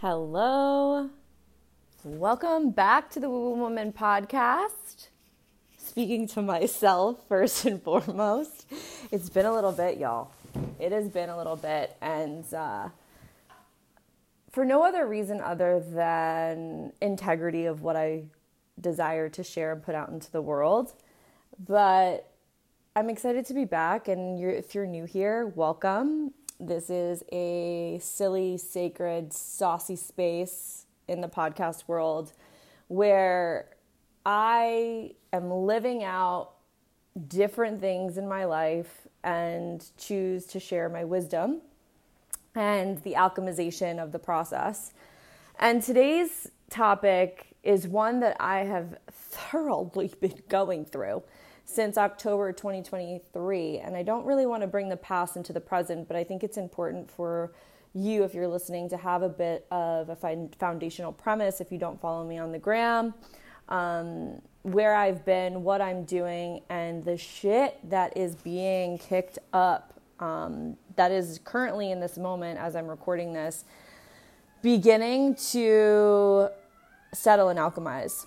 Hello. Welcome back to the Woo Woo Woman podcast. Speaking to myself first and foremost. It's been a little bit, y'all. It has been a little bit, and for no other reason other than integrity of what I desire to share and put out into the world. But I'm excited to be back, and if you're new here, welcome. This is a silly, sacred, saucy space in the podcast world where I am living out different things in my life and choose to share my wisdom and the alchemization of the process. And today's topic is one that I have thoroughly been going through since October 2023. And I don't really want to bring the past into the present, but I think it's important for you, if you're listening, to have a bit of a foundational premise if you don't follow me on the gram. Where I've been, what I'm doing, and the shit that is being kicked up that is currently in this moment as I'm recording this, beginning to settle and alchemize.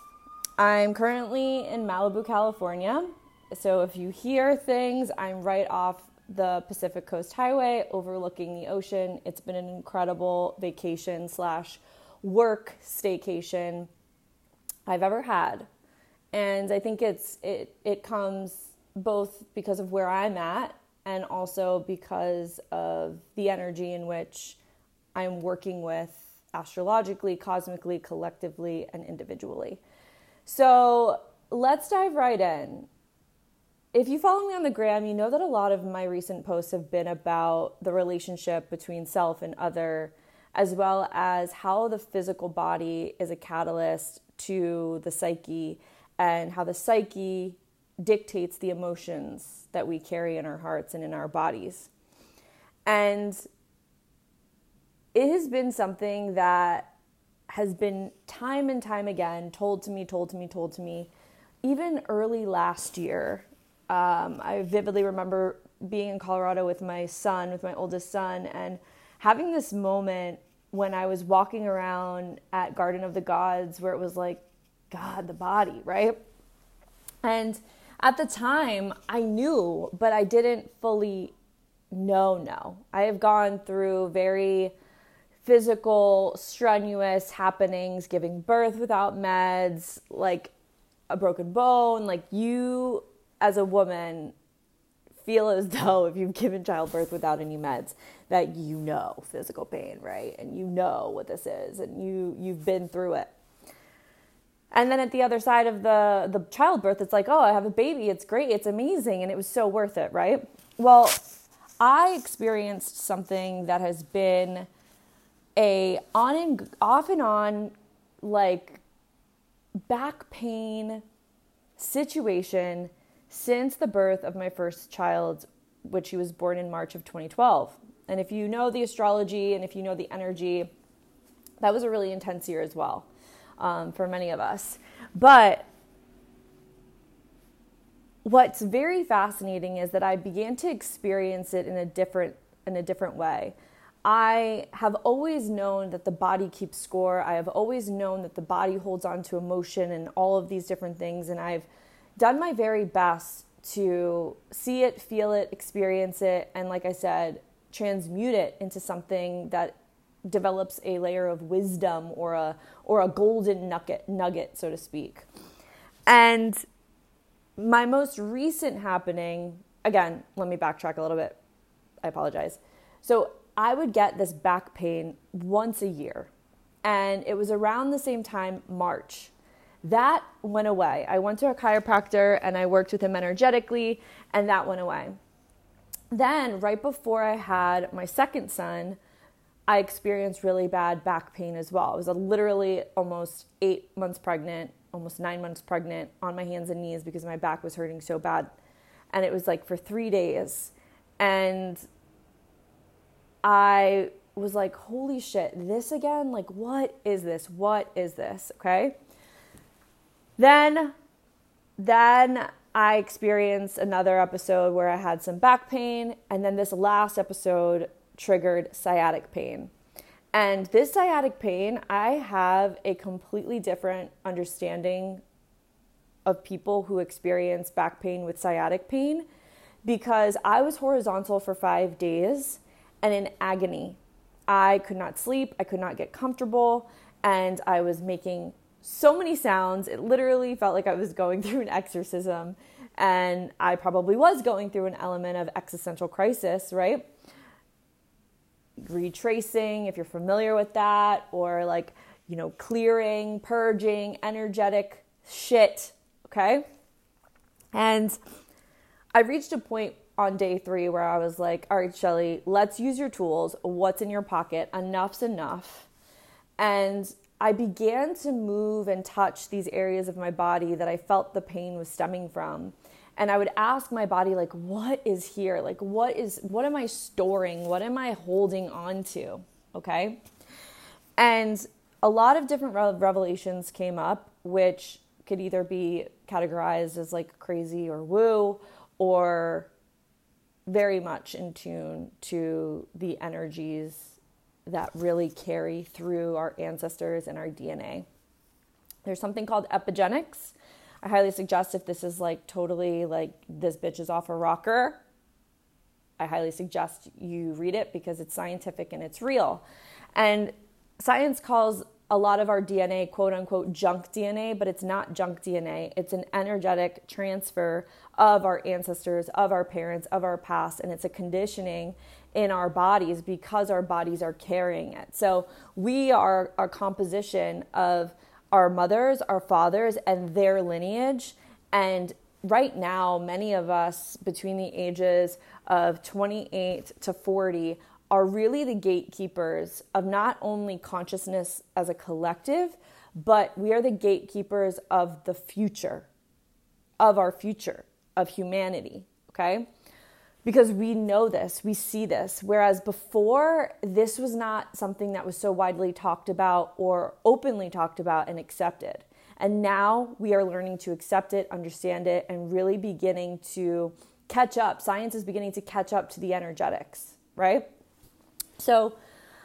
I'm currently in Malibu, California, so if you hear things, I'm right off the Pacific Coast Highway overlooking the ocean. It's been an incredible vacation / work staycation I've ever had. And I think it comes both because of where I'm at and also because of the energy in which I'm working with astrologically, cosmically, collectively, and individually. So let's dive right in. If you follow me on the gram, you know that a lot of my recent posts have been about the relationship between self and other, as well as how the physical body is a catalyst to the psyche and how the psyche dictates the emotions that we carry in our hearts and in our bodies. And it has been something that has been time and time again told to me. Even early last year, I vividly remember being in Colorado with my son, with my oldest son, and having this moment when I was walking around at Garden of the Gods where it was like, God, the body, right? And at the time, I knew, but I didn't fully know. I have gone through very physical, strenuous happenings, giving birth without meds, like a broken bone. Like, you as a woman feel as though if you've given childbirth without any meds, that you know physical pain, right? And you know what this is, and you've been through it. And then at the other side of the childbirth, it's like, oh, I have a baby. It's great. It's amazing. And it was so worth it, right? Well, I experienced something that has been a off and on, like, back pain situation since the birth of my first child, which he was born in March of 2012. And if you know the astrology and if you know the energy, that was a really intense year as well. For many of us. But what's very fascinating is that I began to experience it in a different way. I have always known that the body keeps score. I have always known that the body holds on to emotion and all of these different things. And I've done my very best to see it, feel it, experience it, and, like I said, transmute it into something that develops a layer of wisdom or a golden nugget, so to speak. And my most recent happening, again, let me backtrack a little bit. I apologize. So I would get this back pain once a year, and it was around the same time, March. That went away. I went to a chiropractor and I worked with him energetically, and that went away. Then right before I had my second son, I experienced really bad back pain as well. I was literally almost 8 months pregnant, almost 9 months pregnant, on my hands and knees because my back was hurting so bad. And it was like for 3 days. And I was like, holy shit, this again? Like, what is this? What is this? Okay. Then I experienced another episode where I had some back pain. And then this last episode triggered sciatic pain. And this sciatic pain, I have a completely different understanding of people who experience back pain with sciatic pain, because I was horizontal for 5 days and in agony. I could not sleep, I could not get comfortable, and I was making so many sounds. It literally felt like I was going through an exorcism, and I probably was going through an element of existential crisis, right? Retracing, if you're familiar with that, or like, you know, clearing, purging, energetic shit, okay? And I reached a point on day three where I was like, all right, Shelley, let's use your tools. What's in your pocket? Enough's enough. And I began to move and touch these areas of my body that I felt the pain was stemming from. And I would ask my body, like, what is here? Like, what am I storing? What am I holding on to? Okay. And a lot of different revelations came up, which could either be categorized as like crazy or woo, or very much in tune to the energies that really carry through our ancestors and our DNA. There's something called epigenetics. I highly suggest, if this is like totally like this bitch is off a rocker, I highly suggest you read it because it's scientific and it's real. And science calls a lot of our DNA, quote unquote, junk DNA, but it's not junk DNA. It's an energetic transfer of our ancestors, of our parents, of our past, and it's a conditioning in our bodies because our bodies are carrying it. So we are a composition of our mothers, our fathers, and their lineage. And right now, many of us between the ages of 28 to 40 are really the gatekeepers of not only consciousness as a collective, but we are the gatekeepers of the future, of our future, of humanity, okay? Because we know this, we see this. Whereas before, this was not something that was so widely talked about or openly talked about and accepted. And now we are learning to accept it, understand it, and really beginning to catch up. Science is beginning to catch up to the energetics, right? So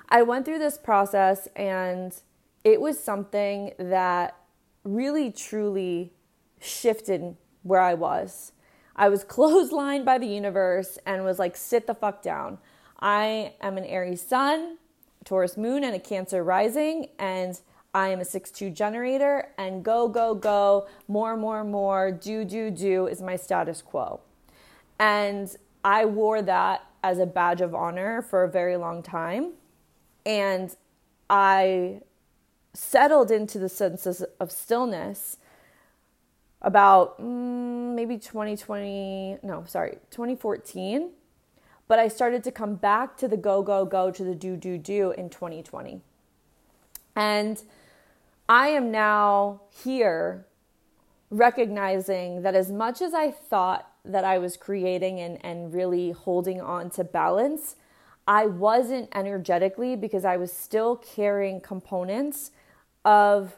I went through this process, and it was something that really, truly shifted where I was. I was clotheslined by the universe and was like, sit the fuck down. I am an Aries sun, a Taurus moon, and a Cancer rising, and I am a 6-2 generator, and go, go, go, more, more, do is my status quo. And I wore that as a badge of honor for a very long time. And I settled into the sense of stillness about maybe 2014. But I started to come back to the go, go, go, to the do in 2020. And I am now here recognizing that as much as I thought that I was creating and really holding on to balance, I wasn't energetically, because I was still carrying components of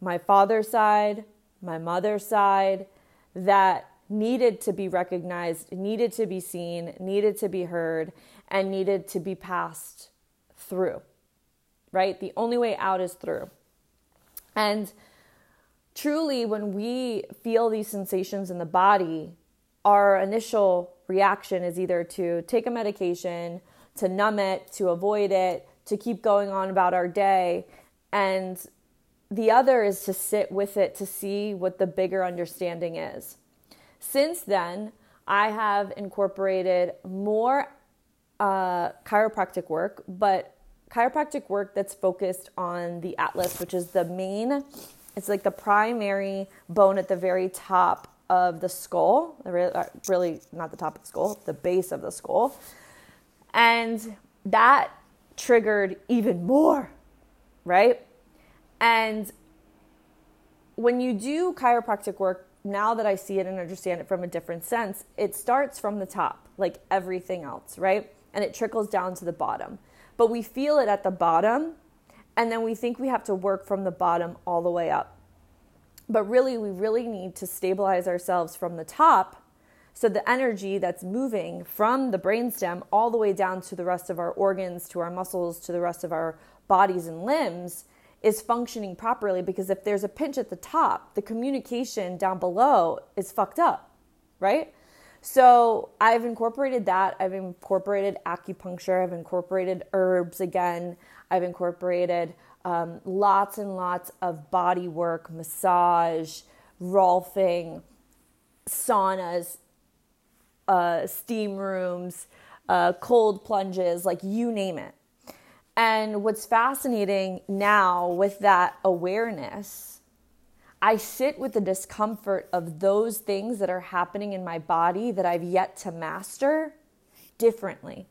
my father's side, my mother's side, that needed to be recognized, needed to be seen, needed to be heard, and needed to be passed through, right? The only way out is through. And truly, when we feel these sensations in the body, our initial reaction is either to take a medication, to numb it, to avoid it, to keep going on about our day. And the other is to sit with it, to see what the bigger understanding is. Since then, I have incorporated more chiropractic work, but chiropractic work that's focused on the atlas, which is the main, it's like the primary bone at the very top of the skull, really not the top of the skull, the base of the skull. And that triggered even more, right? And when you do chiropractic work, now that I see it and understand it from a different sense, it starts from the top, like everything else, right? And it trickles down to the bottom. But we feel it at the bottom, and then we think we have to work from the bottom all the way up. But really, we really need to stabilize ourselves from the top, so the energy that's moving from the brainstem all the way down to the rest of our organs, to our muscles, to the rest of our bodies and limbs is functioning properly. Because if there's a pinch at the top, the communication down below is fucked up, right? So I've incorporated that. I've incorporated acupuncture. I've incorporated herbs again. I've incorporated lots and lots of body work, massage, rolfing, saunas, steam rooms, cold plunges, like you name it. And what's fascinating now with that awareness, I sit with the discomfort of those things that are happening in my body that I've yet to master differently.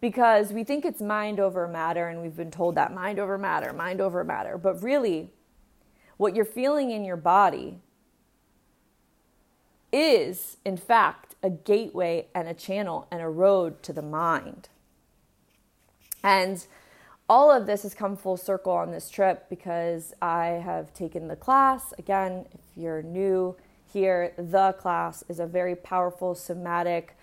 Because we think it's mind over matter, and we've been told that mind over matter, but really what you're feeling in your body is in fact a gateway and a channel and a road to the mind. And all of this has come full circle on this trip because I have taken the class. Again, if you're new here, the class is a very powerful somatic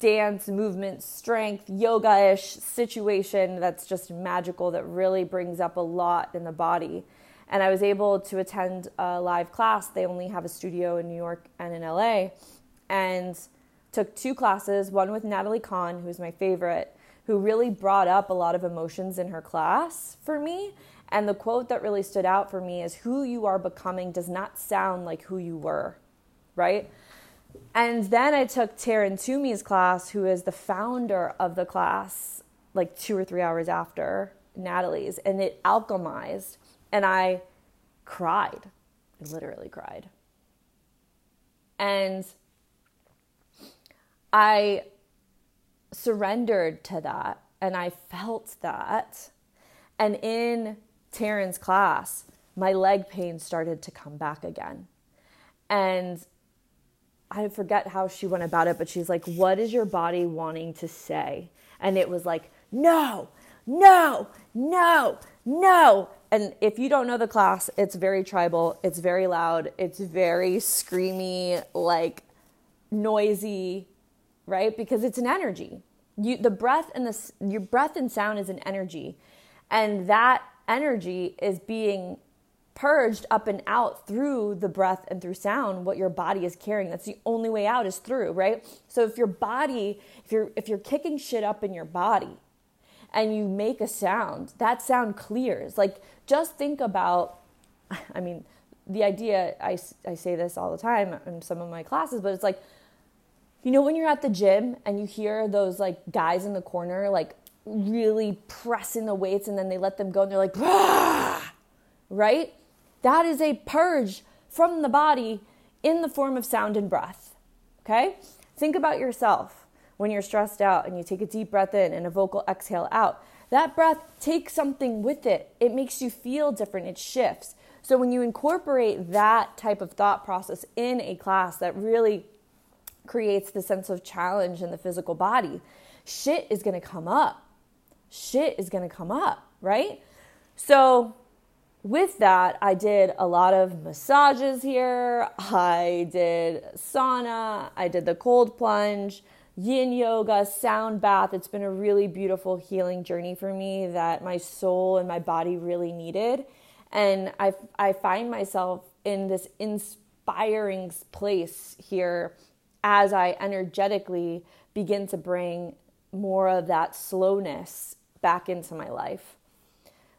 dance, movement, strength, yoga-ish situation that's just magical, that really brings up a lot in the body. And I was able to attend a live class. They only have a studio in New York and in LA. And took two classes, one with Natalie Kahn, who's my favorite, who really brought up a lot of emotions in her class for me. And the quote that really stood out for me is, who you are becoming does not sound like who you were, right? And then I took Taryn Toomey's class, who is the founder of the class, like 2 or 3 hours after Natalie's, and it alchemized. And I cried, I literally cried. And I surrendered to that, and I felt that. And in Taryn's class, my leg pain started to come back again. And I forget how she went about it, but she's like, what is your body wanting to say? And it was like, no, no, no, no. And if you don't know the class, it's very tribal, it's very loud, it's very screamy, like noisy, right? Because it's an energy. Your breath and sound is an energy. And that energy is being purged up and out through the breath and through sound, what your body is carrying. That's the only way out is through, right? So if your body, if you're kicking shit up in your body and you make a sound, that sound clears. Like, just think about, I mean, the idea, I say this all the time in some of my classes, but it's like, you know, when you're at the gym and you hear those like guys in the corner, like really pressing the weights, and then they let them go and they're like, rah! Right? That is a purge from the body in the form of sound and breath, okay? Think about yourself when you're stressed out and you take a deep breath in and a vocal exhale out. That breath takes something with it. It makes you feel different. It shifts. So when you incorporate that type of thought process in a class that really creates the sense of challenge in the physical body, shit is going to come up. Shit is going to come up, right? So with that, I did a lot of massages here. I did sauna. I did the cold plunge, yin yoga, sound bath. It's been a really beautiful healing journey for me that my soul and my body really needed. And I find myself in this inspiring place here as I energetically begin to bring more of that slowness back into my life.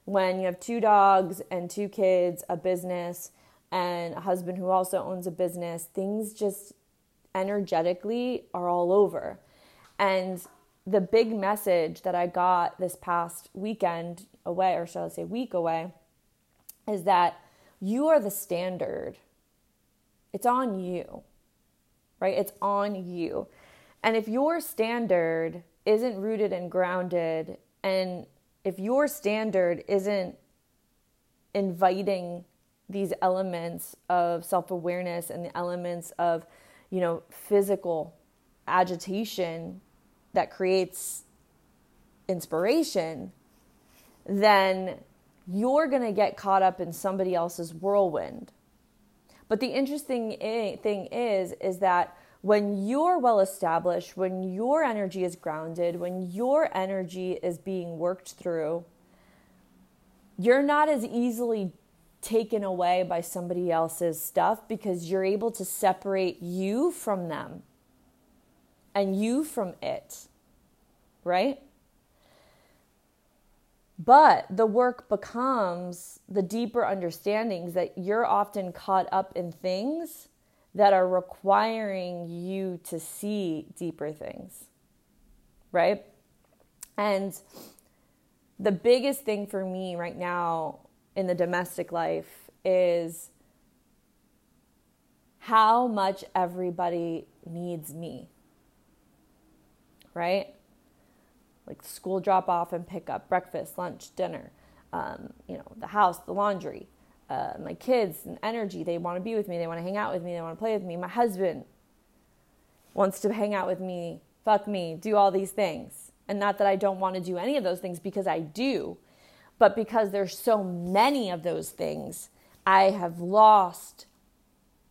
When you have 2 dogs and 2 kids, a business, and a husband who also owns a business, things just energetically are all over. And the big message that I got this past weekend away, or shall I say week away, is that you are the standard It's on you, right? It's on you. And if your standard isn't rooted and grounded, and if your standard isn't inviting these elements of self-awareness and the elements of, you know, physical agitation that creates inspiration, then you're going to get caught up in somebody else's whirlwind. But the interesting thing is that when you're well established, when your energy is grounded, when your energy is being worked through, you're not as easily taken away by somebody else's stuff because you're able to separate you from them and you from it, right? But the work becomes the deeper understandings that you're often caught up in things that are requiring you to see deeper things, right? And the biggest thing for me right now in the domestic life is how much everybody needs me, right? Like school drop off and pick up, breakfast, lunch, dinner, you know, the house, the laundry, my kids and energy. They want to be with me. They want to hang out with me. They want to play with me. My husband wants to hang out with me, fuck me, do all these things. And not that I don't want to do any of those things, because I do, but because there's so many of those things, I have lost,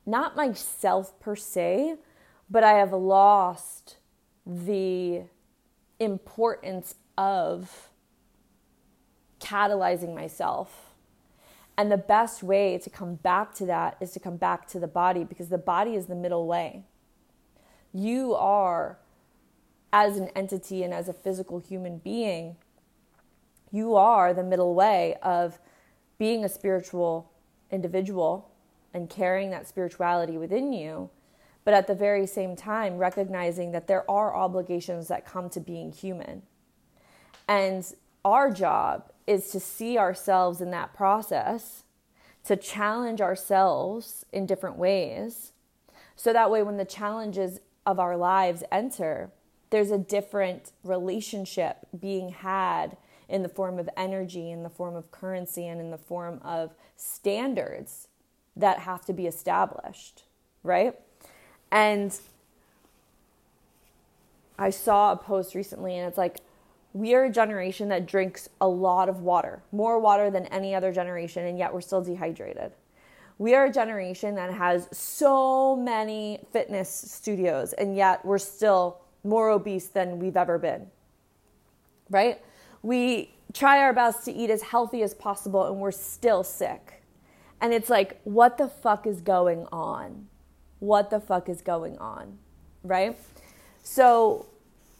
not myself per se, but I have lost the importance of catalyzing myself. And the best way to come back to that is to come back to the body, because the body is the middle way. You are, as an entity and as a physical human being, you are the middle way of being a spiritual individual and carrying that spirituality within you, but at the very same time recognizing that there are obligations that come to being human. And our job is to see ourselves in that process, to challenge ourselves in different ways, so that way when the challenges of our lives enter, there's a different relationship being had in the form of energy, in the form of currency, and in the form of standards that have to be established, right? And I saw a post recently, and it's like, we are a generation that drinks a lot of water, more water than any other generation, and yet we're still dehydrated. We are a generation that has so many fitness studios, and yet we're still more obese than we've ever been, right? We try our best to eat as healthy as possible, and we're still sick. And it's like, what the fuck is going on? What the fuck is going on, right? So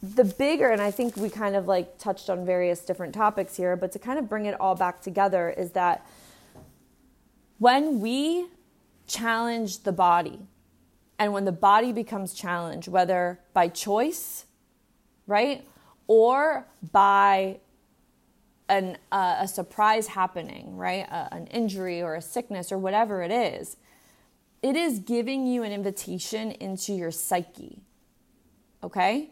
the bigger, and I think we kind of like touched on various different topics here, but to kind of bring it all back together is that when we challenge the body, and when the body becomes challenged, whether by choice, right, or by a surprise happening, right? An injury or a sickness or whatever it is giving you an invitation into your psyche, okay?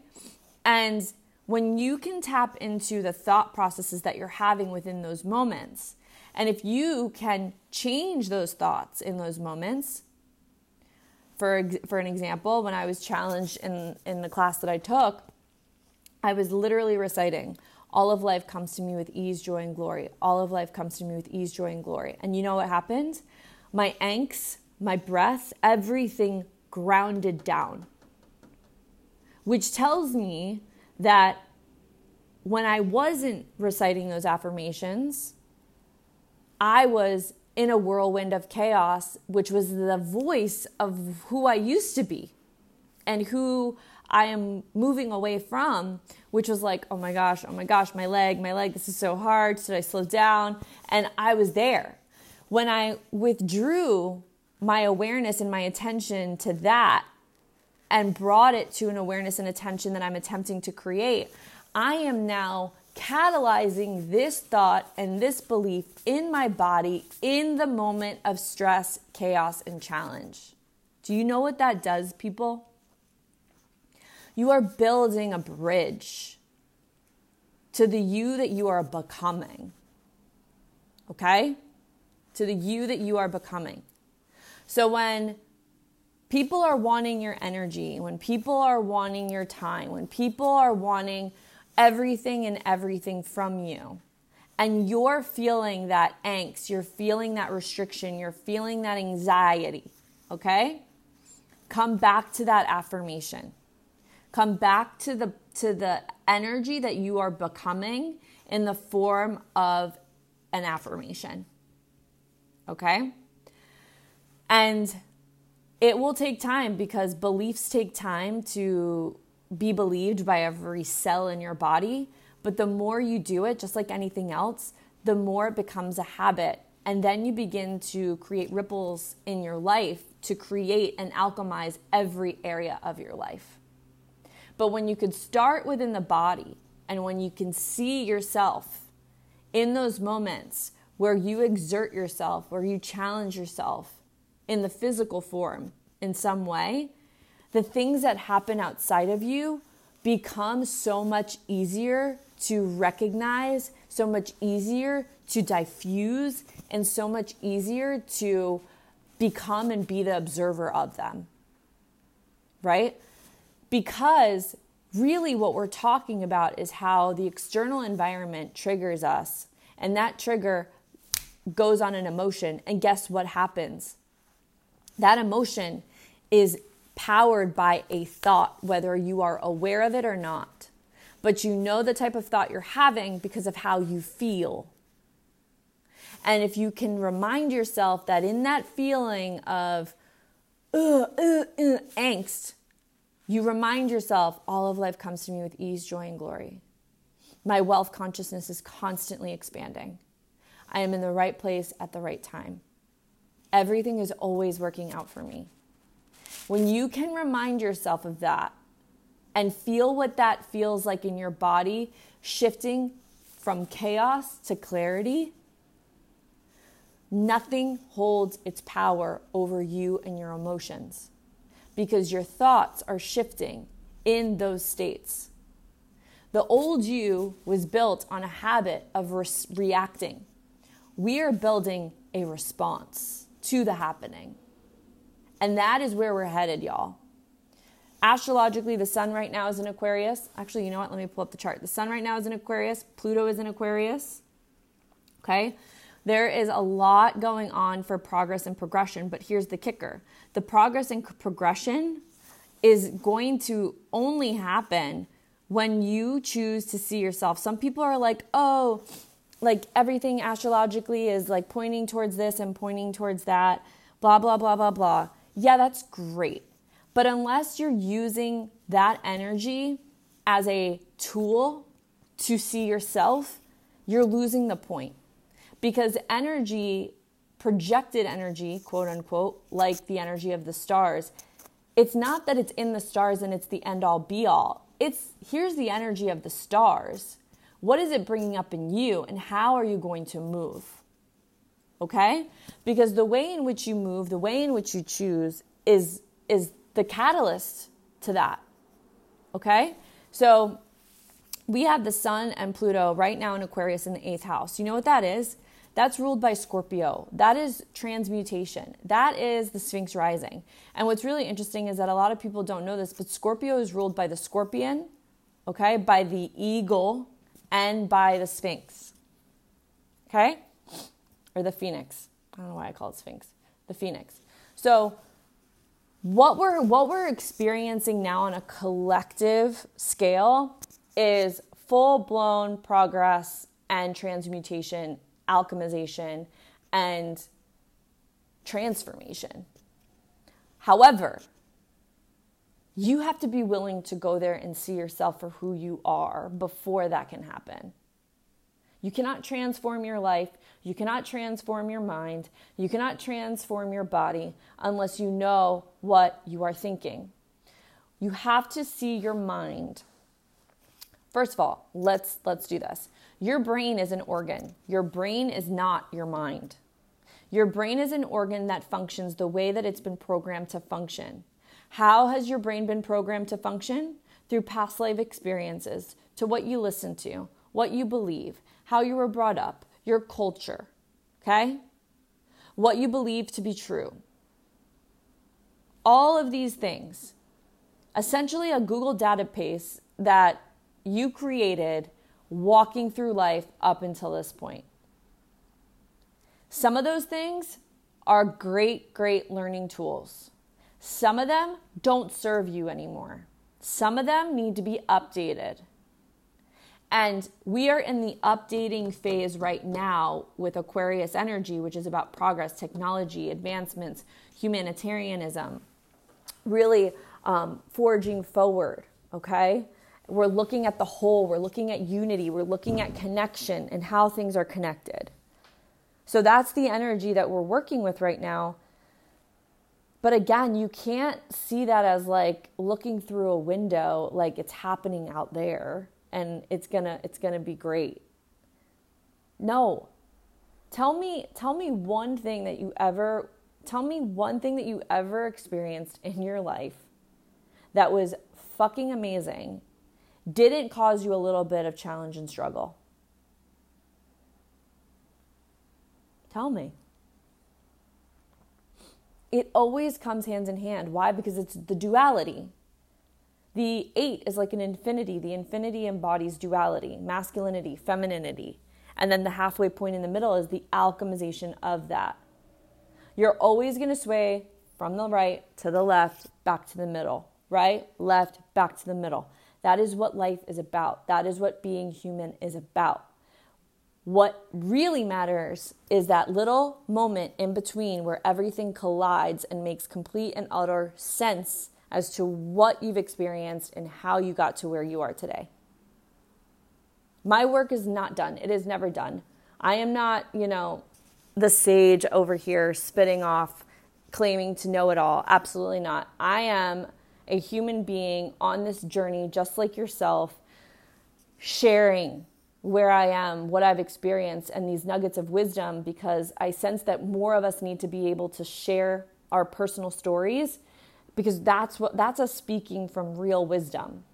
And when you can tap into the thought processes that you're having within those moments, and if you can change those thoughts in those moments, for an example, when I was challenged in the class that I took, I was literally reciting, all of life comes to me with ease, joy, and glory. All of life comes to me with ease, joy, and glory. And you know what happened? My angst, my breath, everything grounded down, which tells me that when I wasn't reciting those affirmations, I was in a whirlwind of chaos, which was the voice of who I used to be and who I am moving away from, which was like, oh my gosh, my leg, this is so hard. Should I slow down? And I was there. When I withdrew my awareness and my attention to that and brought it to an awareness and attention that I'm attempting to create, I am now catalyzing this thought and this belief in my body in the moment of stress, chaos, and challenge. Do you know what that does, people? You are building a bridge to the you that you are becoming. Okay? To the you that you are becoming. So when people are wanting your energy, when people are wanting your time, when people are wanting everything and everything from you, and you're feeling that angst, you're feeling that restriction, you're feeling that anxiety, okay? Come back to that affirmation. Come back to the energy that you are becoming in the form of an affirmation, okay? And it will take time, because beliefs take time to be believed by every cell in your body. But the more you do it, just like anything else, the more it becomes a habit. And then you begin to create ripples in your life to create and alchemize every area of your life. But when you can start within the body, and when you can see yourself in those moments where you exert yourself, where you challenge yourself in the physical form in some way, the things that happen outside of you become so much easier to recognize, so much easier to diffuse, and so much easier to become and be the observer of them, right? Because really what we're talking about is how the external environment triggers us, and that trigger goes on an emotion, and guess what happens? That emotion is powered by a thought, whether you are aware of it or not. But you know the type of thought you're having because of how you feel. And if you can remind yourself that in that feeling of angst, you remind yourself, all of life comes to me with ease, joy, and glory. My wealth consciousness is constantly expanding. I am in the right place at the right time. Everything is always working out for me. When you can remind yourself of that and feel what that feels like in your body, shifting from chaos to clarity, nothing holds its power over you and your emotions, because your thoughts are shifting in those states. The old you was built on a habit of reacting. We are building a response to the happening. And that is where we're headed, y'all. Astrologically, the sun right now is in Aquarius. Actually, you know what? Let me pull up the chart. The sun right now is in Aquarius. Pluto is in Aquarius. Okay? There is a lot going on for progress and progression, but here's the kicker. The progress and progression is going to only happen when you choose to see yourself. Some people are like, oh, like everything astrologically is like pointing towards this and pointing towards that, blah, blah, blah, blah, blah. Yeah, that's great. But unless you're using that energy as a tool to see yourself, you're losing the point. Because energy, projected energy, quote unquote, like the energy of the stars, it's not that it's in the stars and it's the end all be all. It's here's the energy of the stars. What is it bringing up in you, and how are you going to move? Okay? Because the way in which you move, the way in which you choose is the catalyst to that. Okay? So we have the sun and Pluto right now in Aquarius in the 8th house. You know what that is? That's ruled by Scorpio. That is transmutation. That is the Sphinx rising. And what's really interesting is that a lot of people don't know this, but Scorpio is ruled by the scorpion, okay, by the eagle, and by the Sphinx, okay? Or the Phoenix. I don't know why I call it Sphinx. The Phoenix. So what we're experiencing now on a collective scale is full-blown progress and transmutation, alchemization, and transformation. However, you have to be willing to go there and see yourself for who you are before that can happen. You cannot transform your life. You cannot transform your mind. You cannot transform your body unless you know what you are thinking. You have to see your mind. First of all, let's do this. Your brain is an organ. Your brain is not your mind. Your brain is an organ that functions the way that it's been programmed to function. How has your brain been programmed to function? Through past life experiences, to what you listen to, what you believe, how you were brought up, your culture, okay? What you believe to be true. All of these things, essentially a Google database that you created walking through life up until this point. Some of those things are great, great learning tools. Some of them don't serve you anymore. Some of them need to be updated. And we are in the updating phase right now with Aquarius energy, which is about progress, technology, advancements, humanitarianism, really forging forward, okay? We're looking at the whole. We're looking at unity. We're looking at connection and how things are connected. So that's the energy that we're working with right now. But again, you can't see that as like looking through a window, like it's happening out there and it's gonna be great. No. Tell me one thing that you ever experienced in your life that was fucking amazing, didn't cause you a little bit of challenge and struggle. Tell me. It always comes hands in hand. Why? Because it's the duality. The 8 is like an infinity. The infinity embodies duality, masculinity, femininity. And then the halfway point in the middle is the alchemization of that. You're always going to sway from the right to the left, back to the middle. Right, left, back to the middle. That is what life is about. That is what being human is about. What really matters is that little moment in between where everything collides and makes complete and utter sense as to what you've experienced and how you got to where you are today. My work is not done. It is never done. I am not, the sage over here spitting off, claiming to know it all. Absolutely not. I am a human being on this journey, just like yourself, sharing where I am, what I've experienced, and these nuggets of wisdom, because I sense that more of us need to be able to share our personal stories, because that's us speaking from real wisdom,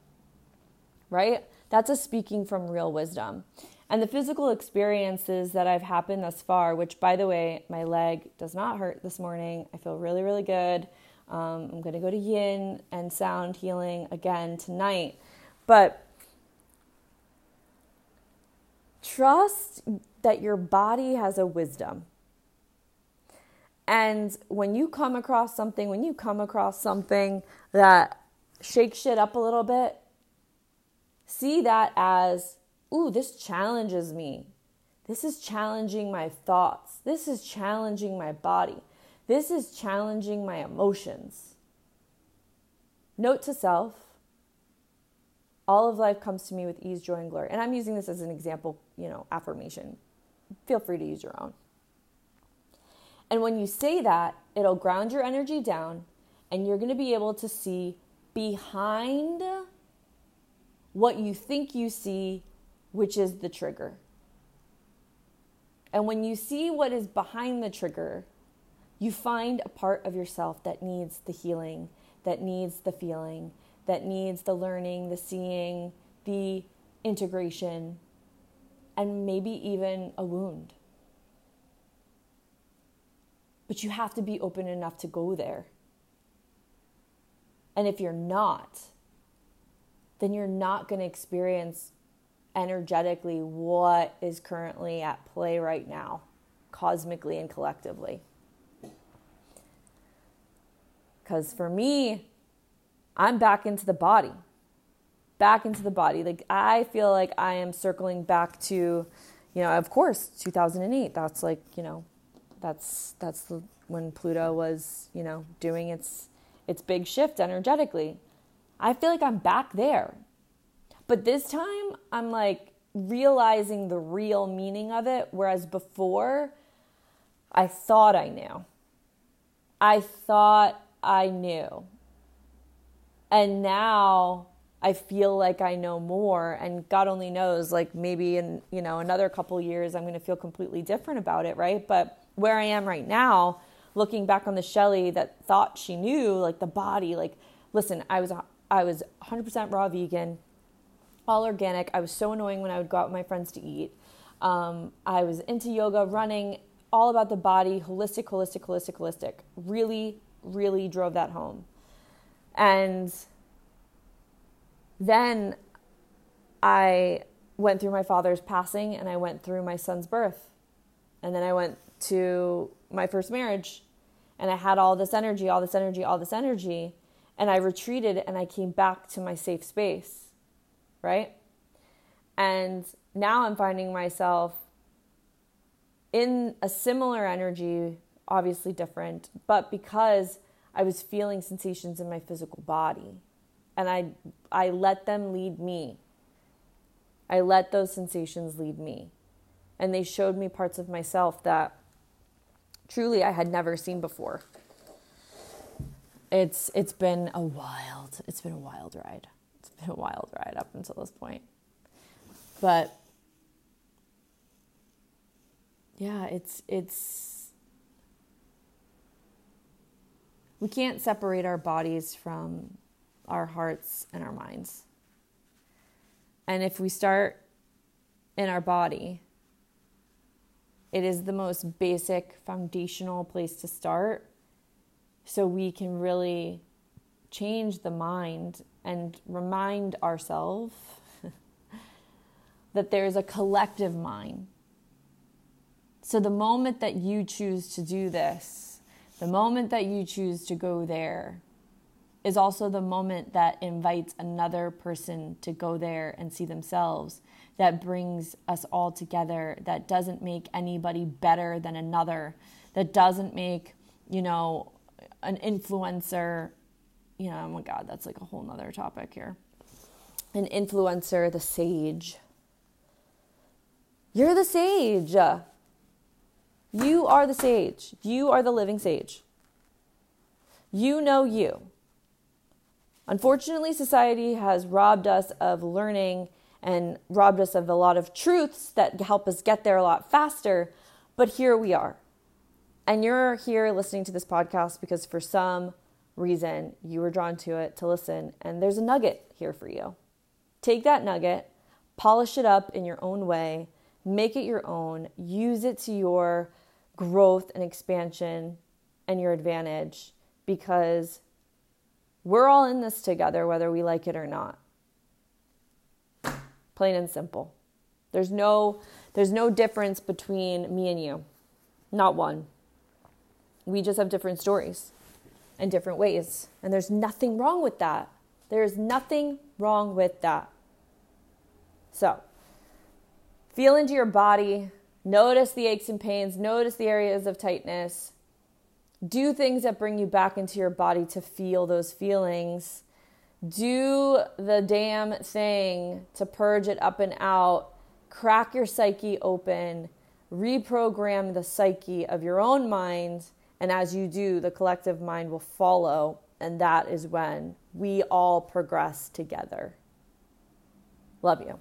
right? That's us speaking from real wisdom. And the physical experiences that I've happened thus far, which, by the way, my leg does not hurt this morning. I feel really, really good. I'm going to go to yin and sound healing again tonight, but trust that your body has a wisdom. And when you come across something that shakes shit up a little bit, see that as, ooh, this challenges me. This is challenging my thoughts. This is challenging my body. This is challenging my emotions. Note to self, all of life comes to me with ease, joy, and glory. And I'm using this as an example, affirmation. Feel free to use your own. And when you say that, it'll ground your energy down, and you're going to be able to see behind what you think you see, which is the trigger. And when you see what is behind the trigger, you find a part of yourself that needs the healing, that needs the feeling, that needs the learning, the seeing, the integration, and maybe even a wound. But you have to be open enough to go there. And if you're not, then you're not going to experience energetically what is currently at play right now, cosmically and collectively. Because for me, I'm back into the body. Like, I feel like I am circling back to, of course, 2008. That's like, that's when Pluto was, doing its big shift energetically. I feel like I'm back there. But this time, I'm like realizing the real meaning of it, whereas before, I thought I knew. And now I feel like I know more, and God only knows, like maybe in, another couple years, I'm going to feel completely different about it. Right. But where I am right now, looking back on the Shelley that thought she knew, like the body, like, listen, I was 100% raw vegan, all organic. I was so annoying when I would go out with my friends to eat. I was into yoga, running, all about the body, holistic. Really, really drove that home. And then I went through my father's passing, and I went through my son's birth. And then I went to my first marriage, and I had all this energy. And I retreated, and I came back to my safe space, right? And now I'm finding myself in a similar energy, obviously different, but because I was feeling sensations in my physical body, and I let them lead me. I let those sensations lead me, and they showed me parts of myself that truly I had never seen before. It's been a wild ride. It's been a wild ride up until this point. But yeah, we can't separate our bodies from our hearts and our minds. And if we start in our body, it is the most basic foundational place to start, so we can really change the mind and remind ourselves that there is a collective mind. So the moment that you choose to do this, the moment that you choose to go there, is also the moment that invites another person to go there and see themselves, that brings us all together, that doesn't make anybody better than another, that doesn't make, an influencer, oh my God, that's like a whole nother topic here. An influencer, the sage. You're the sage. You are the sage. You are the living sage. You know you. Unfortunately, society has robbed us of learning and robbed us of a lot of truths that help us get there a lot faster. But here we are. And you're here listening to this podcast because for some reason you were drawn to it to listen. And there's a nugget here for you. Take that nugget, polish it up in your own way, make it your own, use it to your growth and expansion and your advantage, because we're all in this together, whether we like it or not. Plain and simple. There's no difference between me and you. Not one. We just have different stories and different ways. And there's nothing wrong with that. There is nothing wrong with that. So, feel into your body. Notice the aches and pains. Notice the areas of tightness. Do things that bring you back into your body to feel those feelings. Do the damn thing to purge it up and out. Crack your psyche open. Reprogram the psyche of your own mind. And as you do, the collective mind will follow. And that is when we all progress together. Love you.